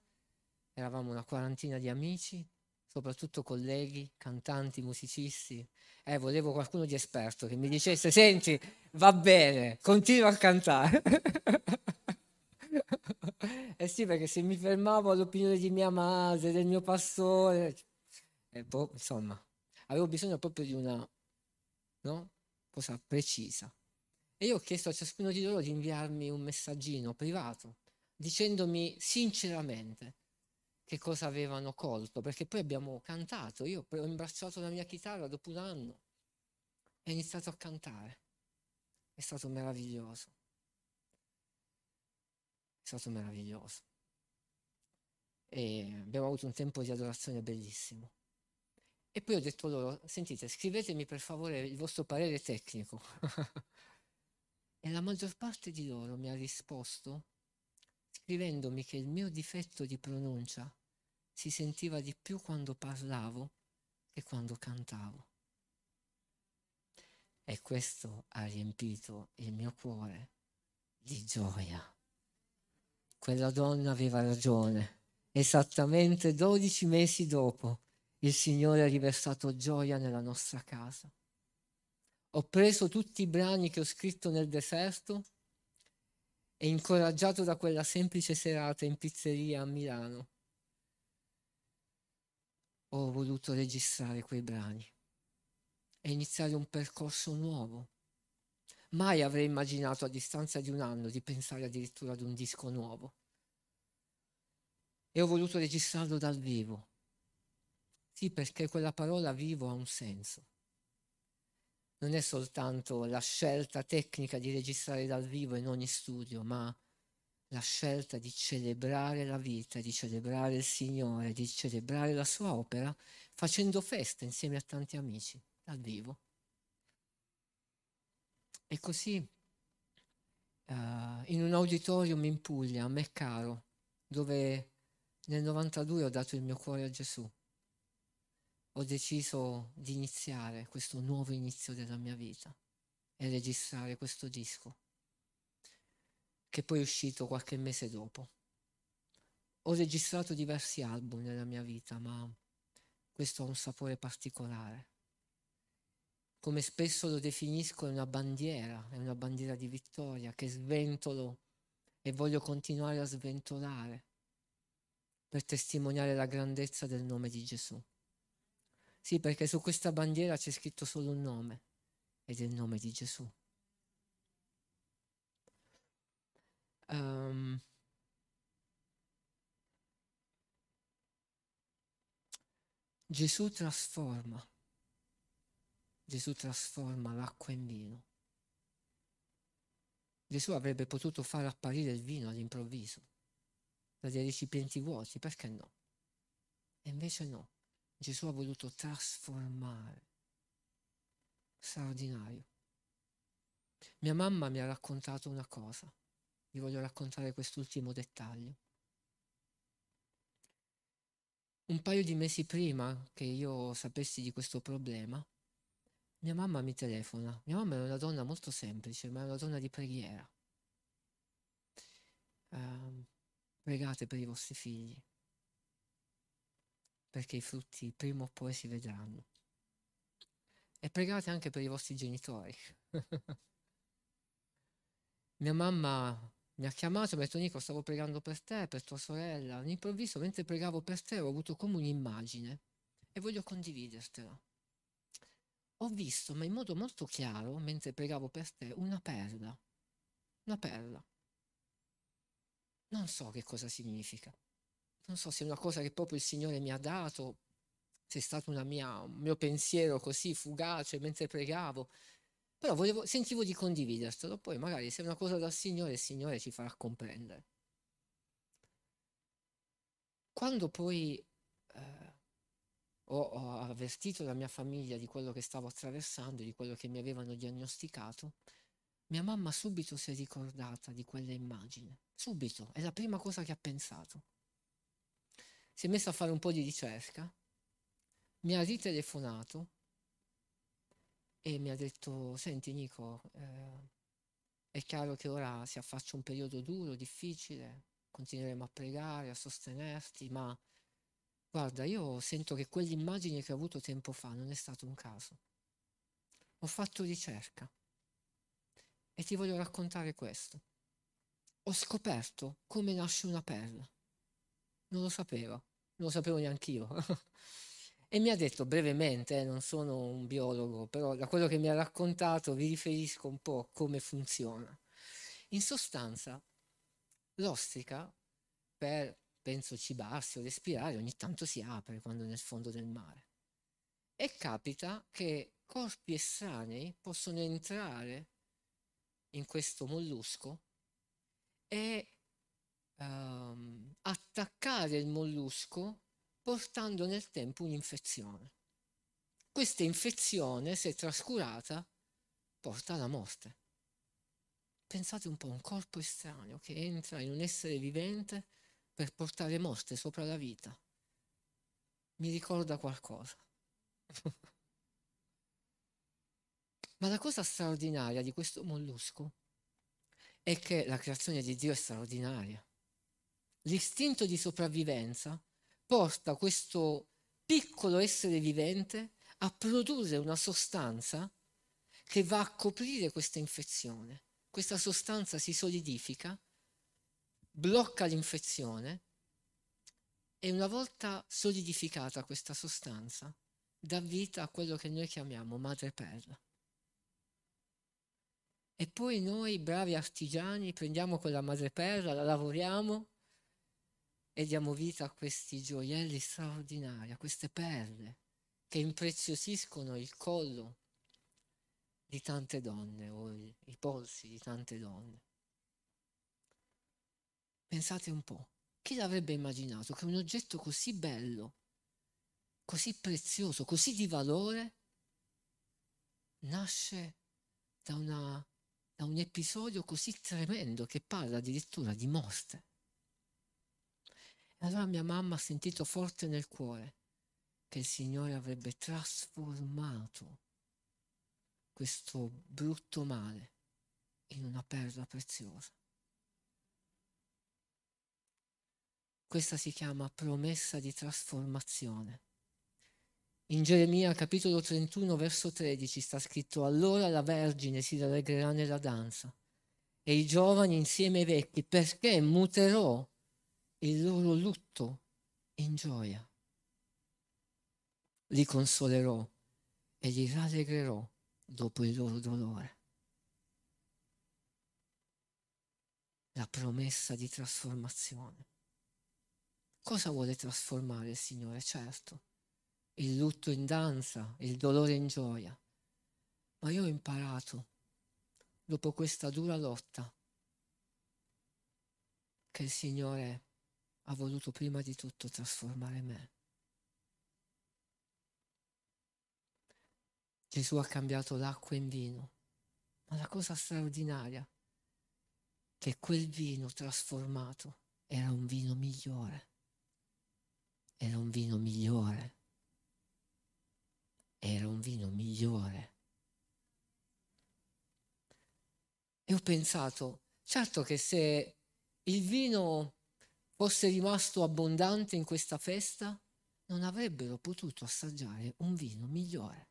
eravamo una quarantina di amici, soprattutto colleghi, cantanti, musicisti. Eh, volevo qualcuno di esperto che mi dicesse, senti, va bene, continua a cantare. Eh sì, perché se mi fermavo all'opinione di mia madre, del mio pastore, eh, boh, insomma, avevo bisogno proprio di una, no? cosa precisa. E io ho chiesto a ciascuno di loro di inviarmi un messaggino privato, dicendomi sinceramente che cosa avevano colto, perché poi abbiamo cantato. Io ho imbracciato la mia chitarra dopo un anno e ho iniziato a cantare. È stato meraviglioso. È stato meraviglioso e abbiamo avuto un tempo di adorazione bellissimo. E poi ho detto loro, sentite, scrivetemi per favore il vostro parere tecnico. E la maggior parte di loro mi ha risposto scrivendomi che il mio difetto di pronuncia si sentiva di più quando parlavo che quando cantavo, e questo ha riempito il mio cuore di gioia. Quella donna aveva ragione. Esattamente dodici mesi dopo il Signore ha riversato gioia nella nostra casa. Ho preso tutti i brani che ho scritto nel deserto e, incoraggiato da quella semplice serata in pizzeria a Milano, ho voluto registrare quei brani e iniziare un percorso nuovo. Mai avrei immaginato a distanza di un anno di pensare addirittura ad un disco nuovo. E ho voluto registrarlo dal vivo. Sì, perché quella parola vivo ha un senso. Non è soltanto la scelta tecnica di registrare dal vivo in ogni studio, ma la scelta di celebrare la vita, di celebrare il Signore, di celebrare la sua opera, facendo festa insieme a tanti amici, dal vivo. E così uh, in un auditorium in Puglia, a me caro, dove nel novantadue ho dato il mio cuore a Gesù, ho deciso di iniziare questo nuovo inizio della mia vita e registrare questo disco, che poi è uscito qualche mese dopo. Ho registrato diversi album nella mia vita, ma questo ha un sapore particolare. Come spesso lo definisco, è una bandiera, è una bandiera di vittoria che sventolo e voglio continuare a sventolare per testimoniare la grandezza del nome di Gesù. Sì, perché su questa bandiera c'è scritto solo un nome, ed è il nome di Gesù. Um, Gesù trasforma, Gesù trasforma l'acqua in vino. Gesù avrebbe potuto far apparire il vino all'improvviso, da dei recipienti vuoti, perché no? E invece no, Gesù ha voluto trasformare. Straordinario. Mia mamma mi ha raccontato una cosa, vi voglio raccontare quest'ultimo dettaglio. Un paio di mesi prima che io sapessi di questo problema, mia mamma mi telefona. Mia mamma era una donna molto semplice, ma era una donna di preghiera. Eh, pregate per i vostri figli, perché i frutti prima o poi si vedranno. E pregate anche per i vostri genitori. Mia mamma mi ha chiamato e mi ha detto: Nico, stavo pregando per te, per tua sorella. All'improvviso, mentre pregavo per te, ho avuto come un'immagine e voglio condividertela. Ho visto, ma in modo molto chiaro, mentre pregavo per te, una perla. Una perla. Non so che cosa significa. Non so se è una cosa che proprio il Signore mi ha dato, se è stato una mia, un mio pensiero così fugace mentre pregavo. Però volevo, sentivo di condividertelo, poi magari se è una cosa dal Signore, il Signore ci farà comprendere. Quando poi eh, ho, ho avvertito la mia famiglia di quello che stavo attraversando, di quello che mi avevano diagnosticato, mia mamma subito si è ricordata di quella immagine. Subito, è la prima cosa che ha pensato. Si è messa a fare un po' di ricerca, mi ha ritelefonato, e mi ha detto: senti Nico, eh, è chiaro che ora si affaccia un periodo duro, difficile, continueremo a pregare, a sostenerti, ma guarda, io sento che quell'immagine che ho avuto tempo fa non è stato un caso. Ho fatto ricerca e ti voglio raccontare questo. Ho scoperto come nasce una perla. Non lo sapevo, non lo sapevo neanche io. E mi ha detto brevemente, eh, non sono un biologo, però da quello che mi ha raccontato vi riferisco un po' come funziona. In sostanza, l'ostrica, per, penso, cibarsi o respirare, ogni tanto si apre quando è nel fondo del mare. E capita che corpi estranei possono entrare in questo mollusco e um, attaccare il mollusco, portando nel tempo un'infezione. Questa infezione, se trascurata, porta alla morte. Pensate un po', un corpo estraneo che entra in un essere vivente per portare morte sopra la vita. Mi ricorda qualcosa. Ma la cosa straordinaria di questo mollusco è che la creazione di Dio è straordinaria. L'istinto di sopravvivenza porta questo piccolo essere vivente a produrre una sostanza che va a coprire questa infezione. Questa sostanza si solidifica, blocca l'infezione e una volta solidificata questa sostanza dà vita a quello che noi chiamiamo madreperla. E poi noi, bravi artigiani, prendiamo quella madreperla, la lavoriamo e diamo vita a questi gioielli straordinari, a queste perle che impreziosiscono il collo di tante donne o i, i polsi di tante donne. Pensate un po', chi l'avrebbe immaginato che un oggetto così bello, così prezioso, così di valore, nasce da, una, da un episodio così tremendo che parla addirittura di morte? Allora mia mamma ha sentito forte nel cuore che il Signore avrebbe trasformato questo brutto male in una perla preziosa. Questa si chiama promessa di trasformazione. In Geremia capitolo trentuno verso tredici sta scritto: allora la Vergine si rallegrerà nella danza e i giovani insieme ai vecchi, perché muterò il loro lutto in gioia. Li consolerò e li rallegrerò dopo il loro dolore. La promessa di trasformazione. Cosa vuole trasformare il Signore? Certo, il lutto in danza, il dolore in gioia. Ma io ho imparato, dopo questa dura lotta, che il Signore ha voluto prima di tutto trasformare me. Gesù ha cambiato l'acqua in vino, ma la cosa straordinaria è che quel vino trasformato era un vino migliore. Era un vino migliore. Era un vino migliore. E ho pensato, certo che se il vino fosse rimasto abbondante in questa festa, non avrebbero potuto assaggiare un vino migliore.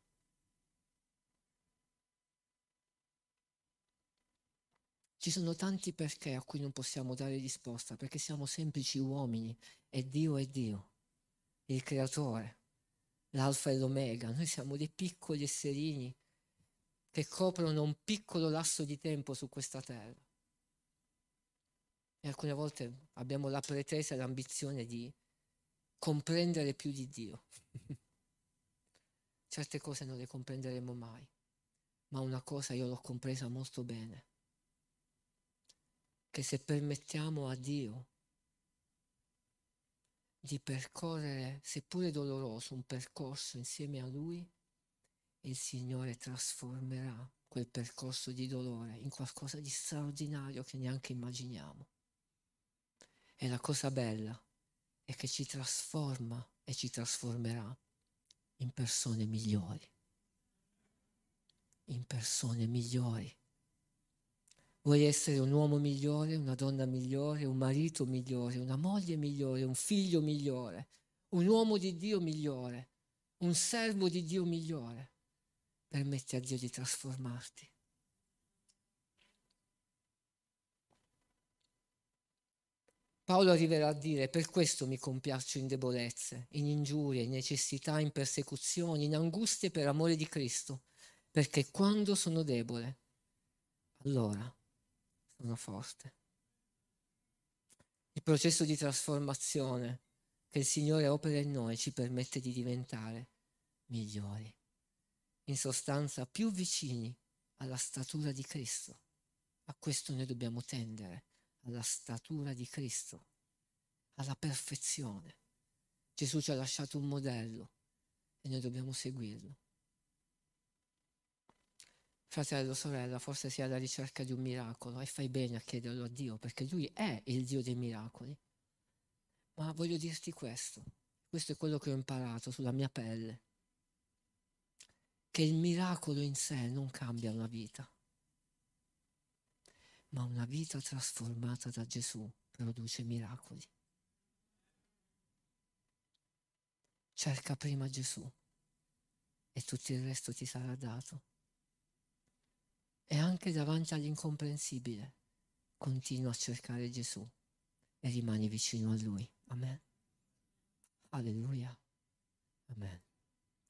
Ci sono tanti perché a cui non possiamo dare risposta, perché siamo semplici uomini e Dio è Dio, il Creatore, l'Alfa e l'Omega. Noi siamo dei piccoli esserini che coprono un piccolo lasso di tempo su questa terra. E alcune volte abbiamo la pretesa e l'ambizione di comprendere più di Dio. Certe cose non le comprenderemo mai, ma una cosa io l'ho compresa molto bene. Che se permettiamo a Dio di percorrere, seppure doloroso, un percorso insieme a Lui, il Signore trasformerà quel percorso di dolore in qualcosa di straordinario che neanche immaginiamo. E la cosa bella è che ci trasforma e ci trasformerà in persone migliori. In persone migliori. Vuoi essere un uomo migliore, una donna migliore, un marito migliore, una moglie migliore, un figlio migliore, un uomo di Dio migliore, un servo di Dio migliore. Permette a Dio di trasformarti. Paolo arriverà a dire: per questo mi compiaccio in debolezze, in ingiurie, in necessità, in persecuzioni, in angustie per amore di Cristo, perché quando sono debole, allora sono forte. Il processo di trasformazione che il Signore opera in noi ci permette di diventare migliori, in sostanza più vicini alla statura di Cristo. A questo noi dobbiamo tendere, alla statura di Cristo, alla perfezione. Gesù ci ha lasciato un modello e noi dobbiamo seguirlo. Fratello, sorella, forse sei alla ricerca di un miracolo e fai bene a chiederlo a Dio, perché Lui è il Dio dei miracoli. Ma voglio dirti questo, questo è quello che ho imparato sulla mia pelle, che il miracolo in sé non cambia una vita, ma una vita trasformata da Gesù produce miracoli. Cerca prima Gesù e tutto il resto ti sarà dato. E anche davanti all'incomprensibile, continua a cercare Gesù e rimani vicino a Lui. Amen. Alleluia. Amen.